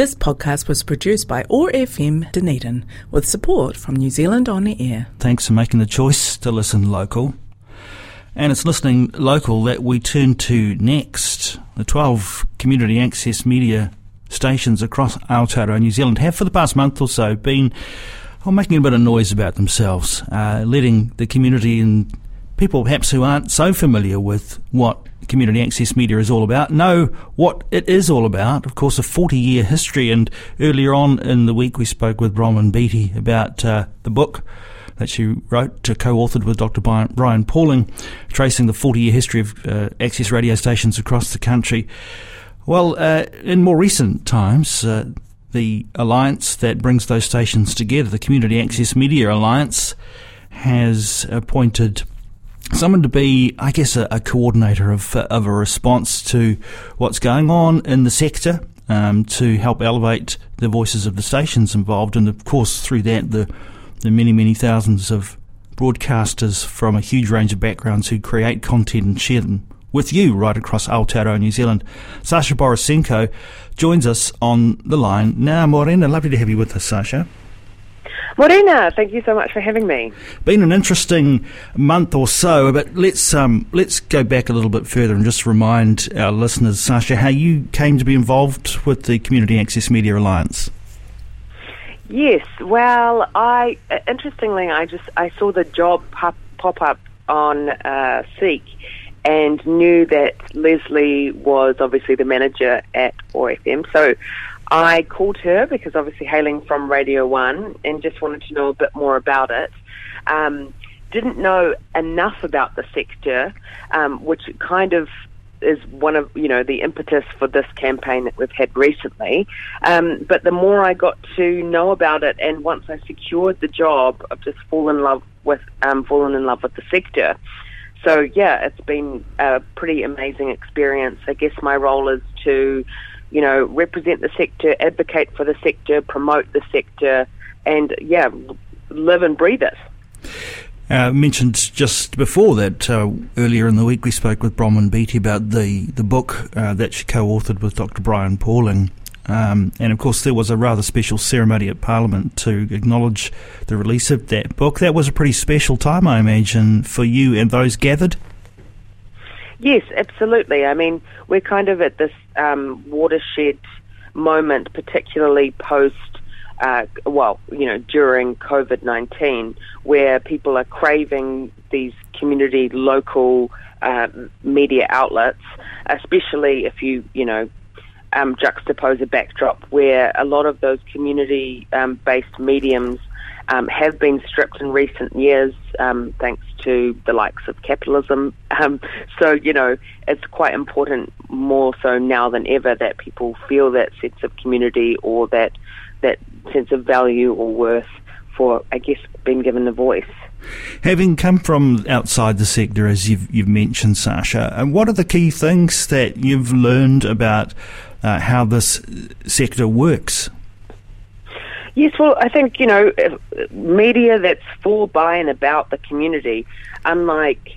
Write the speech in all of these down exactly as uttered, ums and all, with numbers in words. This podcast was produced by O R F M Dunedin with support from New Zealand On Air. Thanks for making the choice to listen local. And it's listening local that we turn to next. The twelve community access media stations across Aotearoa, New Zealand, have for the past month or so been well, making a bit of noise about themselves, uh, letting the community and people perhaps who aren't so familiar with what community access media is all about know what it is all about. Of course, a forty-year history, and earlier on in the week we spoke with Bronwyn Beatty about uh, the book that she wrote, co-authored with Doctor Brian Pauling, tracing the forty-year history of uh, access radio stations across the country. Well, uh, in more recent times, uh, the alliance that brings those stations together, the Community Access Media Alliance, has appointed someone to be, I guess, a, a coordinator of, of a response to what's going on in the sector, um, to help elevate the voices of the stations involved, and of course through that the the many, many thousands of broadcasters from a huge range of backgrounds who create content and share them with you right across Aotearoa, New Zealand. Sasha Borisenko joins us on the line now. Morena, lovely to have you with us, Sasha. Morena, thank you so much for having me. Been an interesting month or so, but let's um, let's go back a little bit further and just remind our listeners, Sasha, how you came to be involved with the Community Access Media Alliance. Yes, well, I interestingly, I just I saw the job pop, pop up on uh, Seek, and knew that Leslie was obviously the manager at O R F M. So I called her because obviously hailing from Radio One, and just wanted to know a bit more about it. Um, didn't know enough about the sector, um, which kind of is one of, you know, the impetus for this campaign that we've had recently. Um, but the more I got to know about it, and once I secured the job, I've just fallen in love with, um, fallen in love with the sector. So yeah, it's been a pretty amazing experience. I guess my role is to, you know, represent the sector, advocate for the sector, promote the sector, and yeah, live and breathe it. Uh, mentioned just before that, uh, earlier in the week we spoke with Bronwyn Beatty about the, the book uh, that she co-authored with Doctor Brian Pauling. Um, and of course there was a rather special ceremony at Parliament to acknowledge the release of that book. That was a pretty special time, I imagine, for you and those gathered? Yes, absolutely. I mean, we're kind of at this um, watershed moment, particularly post Uh, well, you know, during COVID nineteen, where people are craving these community local uh, media outlets, especially if you, you know, um, juxtapose a backdrop where a lot of those community-based um, mediums um, have been stripped in recent years, um, thanks to the likes of capitalism. Um, so, you know, it's quite important more so now than ever that people feel that sense of community, or that that sense of value or worth for, I guess, being given a voice. Having come from outside the sector, as you've, you've mentioned, Sasha, and what are the key things that you've learned about uh, how this sector works? Yes, well, I think, you know, media that's for, by and about the community, unlike,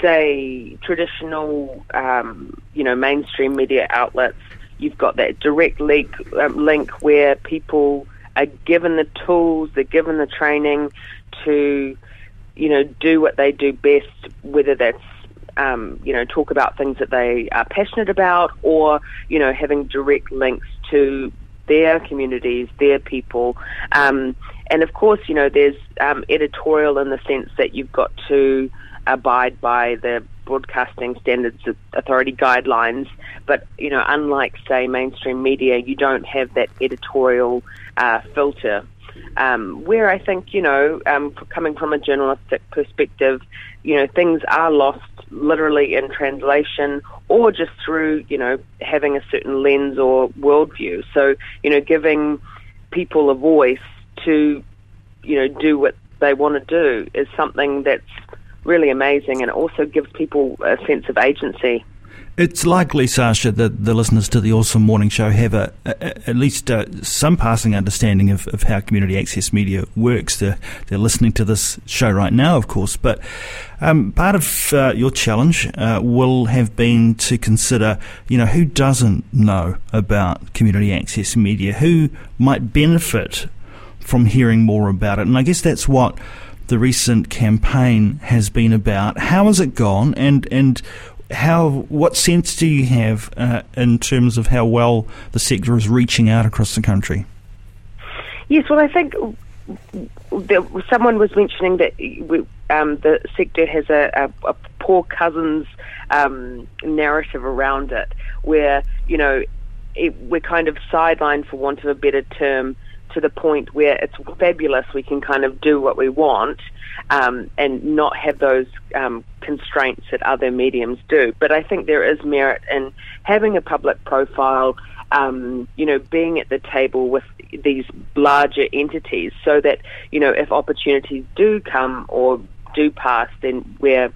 say, traditional, um, you know, mainstream media outlets, you've got that direct link, um, link where people are given the tools, they're given the training to, you know, do what they do best, whether that's, um, you know, talk about things that they are passionate about, or, you know, having direct links to their communities, their people. Um, and of course, you know, there's um, editorial in the sense that you've got to abide by the Broadcasting Standards Authority guidelines, but, you know, unlike, say, mainstream media, you don't have that editorial uh, filter, um, where I think, you know, um, coming from a journalistic perspective, you know, things are lost literally in translation, or just through, you know, having a certain lens or worldview. So, you know, giving people a voice to, you know, do what they want to do is something that's really amazing, and it also gives people a sense of agency. It's likely, Sasha, that the listeners to the OARsome Morning Show have a, a, at least uh, some passing understanding of, of how community access media works. They're, they're listening to this show right now, of course, but um, part of uh, your challenge uh, will have been to consider, you know, who doesn't know about community access media, who might benefit from hearing more about it, and I guess that's what the recent campaign has been about. How has it gone, and and how what sense do you have uh, in terms of how well the sector is reaching out across the country? Yes, well, I think that someone was mentioning that we, um, the sector has a, a, a poor cousins um, narrative around it, where, you know, it, we're kind of sidelined, for want of a better term, to the point where it's fabulous, we can kind of do what we want um, and not have those um, constraints that other mediums do. But I think there is merit in having a public profile, um, you know, being at the table with these larger entities so that, you know, if opportunities do come or do pass, then we're,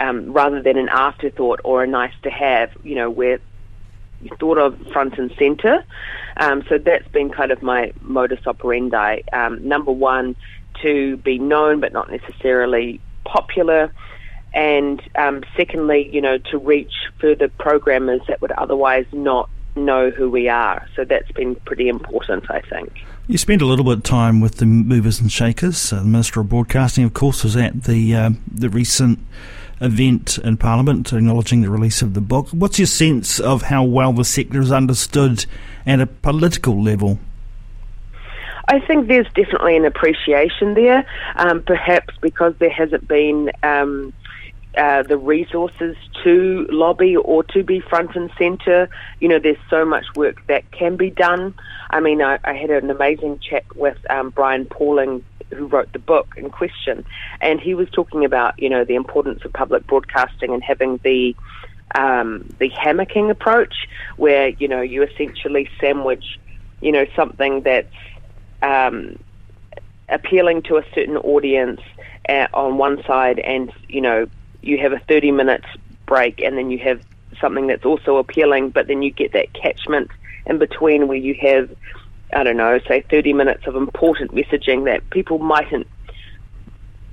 um, rather than an afterthought or a nice to have, you know, we're thought of front and centre. Um, so that's been kind of my modus operandi. Um, number one, to be known but not necessarily popular. And um, secondly, you know, to reach further programmers that would otherwise not know who we are. So that's been pretty important, I think. You spent a little bit of time with the movers and shakers. Uh, the Minister of Broadcasting, of course, was at the uh, the recent event in Parliament acknowledging the release of the book. What's your sense of how well the sector is understood at a political level? I think there's definitely an appreciation there, um, perhaps because there hasn't been um, uh, the resources to lobby or to be front and centre. You know, there's so much work that can be done. I mean, I, I had an amazing chat with um, Brian Pauling, who wrote the book in question, and he was talking about, you know, the importance of public broadcasting and having the um, the hammocking approach, where, you know, you essentially sandwich, you know, something that's um, appealing to a certain audience uh, on one side, and, you know, you have a thirty minute break, and then you have something that's also appealing, but then you get that catchment in between where you have, I don't know, say thirty minutes of important messaging that people mightn't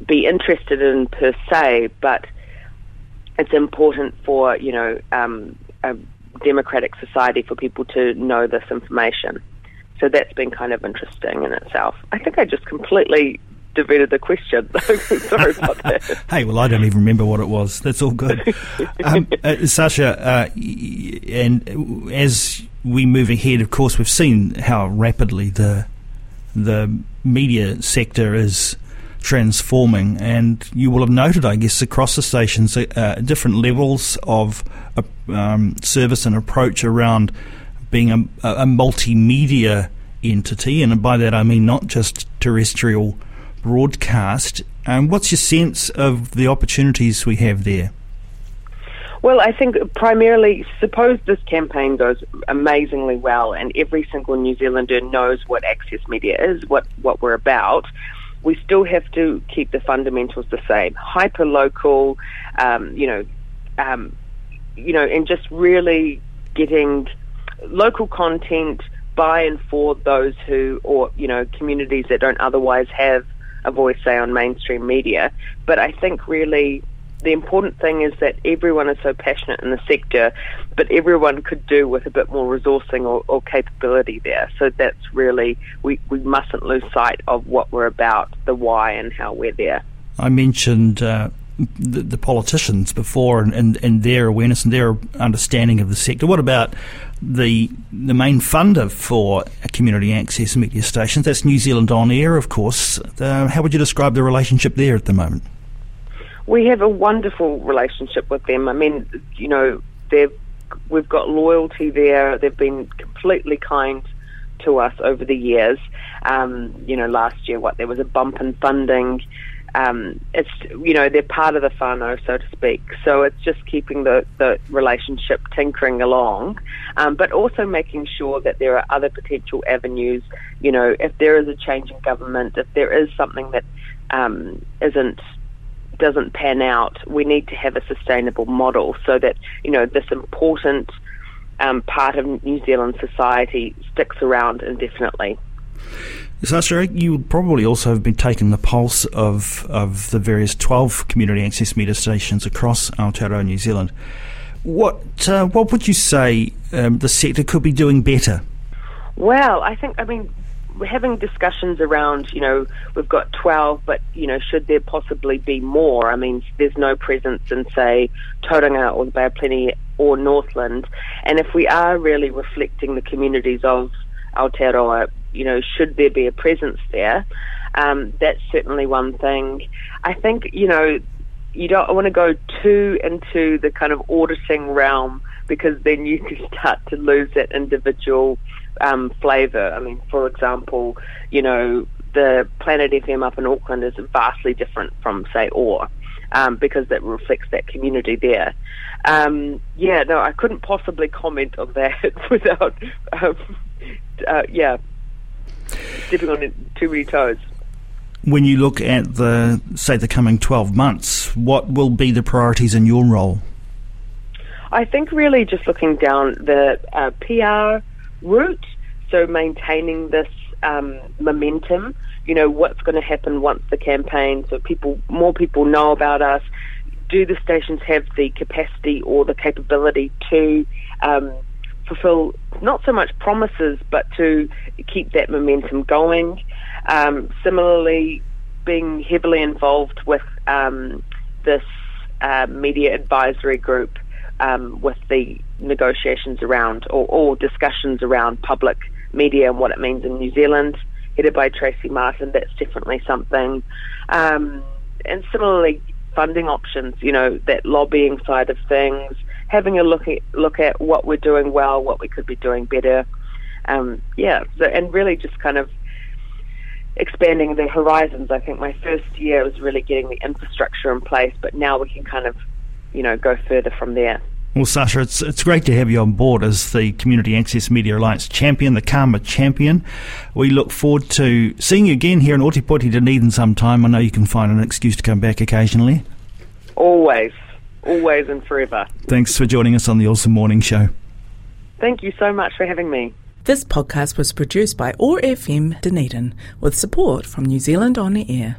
be interested in per se, but it's important for, you know, um, a democratic society for people to know this information. So that's been kind of interesting in itself. I think I just completely diverted the question. Sorry about that. Hey, well, I don't even remember what it was. That's all good. um, uh, Sasha, uh, and as we move ahead, of course, we've seen how rapidly the the media sector is transforming, and you will have noted, I guess, across the stations, uh, different levels of uh, um, service and approach around being a, a multimedia entity, and by that I mean not just terrestrial broadcast. Um, what's your sense of the opportunities we have there? Well, I think primarily, suppose this campaign goes amazingly well and every single New Zealander knows what access media is, what, what we're about, we still have to keep the fundamentals the same. Hyper-local, um, you know, um, you know, and just really getting local content by and for those who, or, you know, communities that don't otherwise have a voice, say, on mainstream media. But I think really the important thing is that everyone is so passionate in the sector, but everyone could do with a bit more resourcing or, or capability there. So that's really, we, we mustn't lose sight of what we're about, the why and how we're there. I mentioned uh, the, the politicians before and, and, and their awareness and their understanding of the sector. What about the the main funder for community access media stations? That's New Zealand On Air, of course. Uh, how would you describe the relationship there at the moment? We have a wonderful relationship with them. I mean, you know, they've, we've got loyalty there. They've been completely kind to us over the years. Um, you know, last year, what, there was a bump in funding. Um, it's, you know, they're part of the whānau, so to speak. So it's just keeping the, the relationship tinkering along, um, but also making sure that there are other potential avenues. You know, if there is a change in government, if there is something that um, isn't doesn't pan out, we need to have a sustainable model so that, you know, this important um, part of New Zealand society sticks around indefinitely. Sasha, you probably also have been taking the pulse of, of the various twelve community access media stations across Aotearoa, New Zealand. What uh, what would you say um, the sector could be doing better? Well, I think, I mean, we're having discussions around, you know, we've got twelve, but, you know, should there possibly be more? I mean, there's no presence in, say, Tauranga or the Bay of Plenty or Northland. And if we are really reflecting the communities of Aotearoa, you know, should there be a presence there? Um, that's certainly one thing. I think, you know, you don't want to go too into the kind of auditing realm, because then you can start to lose that individual um, flavour. I mean, for example, you know, the Planet F M up in Auckland is vastly different from, say, O A R, um, because that reflects that community there. Um, yeah, no, I couldn't possibly comment on that without, um, uh, yeah, stepping on it too many toes. When you look at the, say, the coming twelve months, what will be the priorities in your role? I think really just looking down the uh, P R route, so maintaining this um, momentum, you know, what's going to happen once the campaign, so people, more people know about us. Do the stations have the capacity or the capability to um, fulfill not so much promises, but to keep that momentum going? Um, similarly, being heavily involved with um, this uh, media advisory group, Um, with the negotiations around or, or discussions around public media and what it means in New Zealand, headed by Tracy Martin. That's definitely something. Um, and similarly, funding options, you know, that lobbying side of things, having a look at, look at what we're doing well, what we could be doing better. Um, yeah, so, and really just kind of expanding the horizons. I think my first year was really getting the infrastructure in place, but now we can kind of, you know, go further from there. Well, Sasha, it's it's great to have you on board as the Community Access Media Alliance champion, the Karma champion. We look forward to seeing you again here in Otipoti, Dunedin sometime. I know you can find an excuse to come back occasionally. Always, always and forever. Thanks for joining us on the OARsome Morning Show. Thank you so much for having me. This podcast was produced by O R F M Dunedin with support from New Zealand On Air.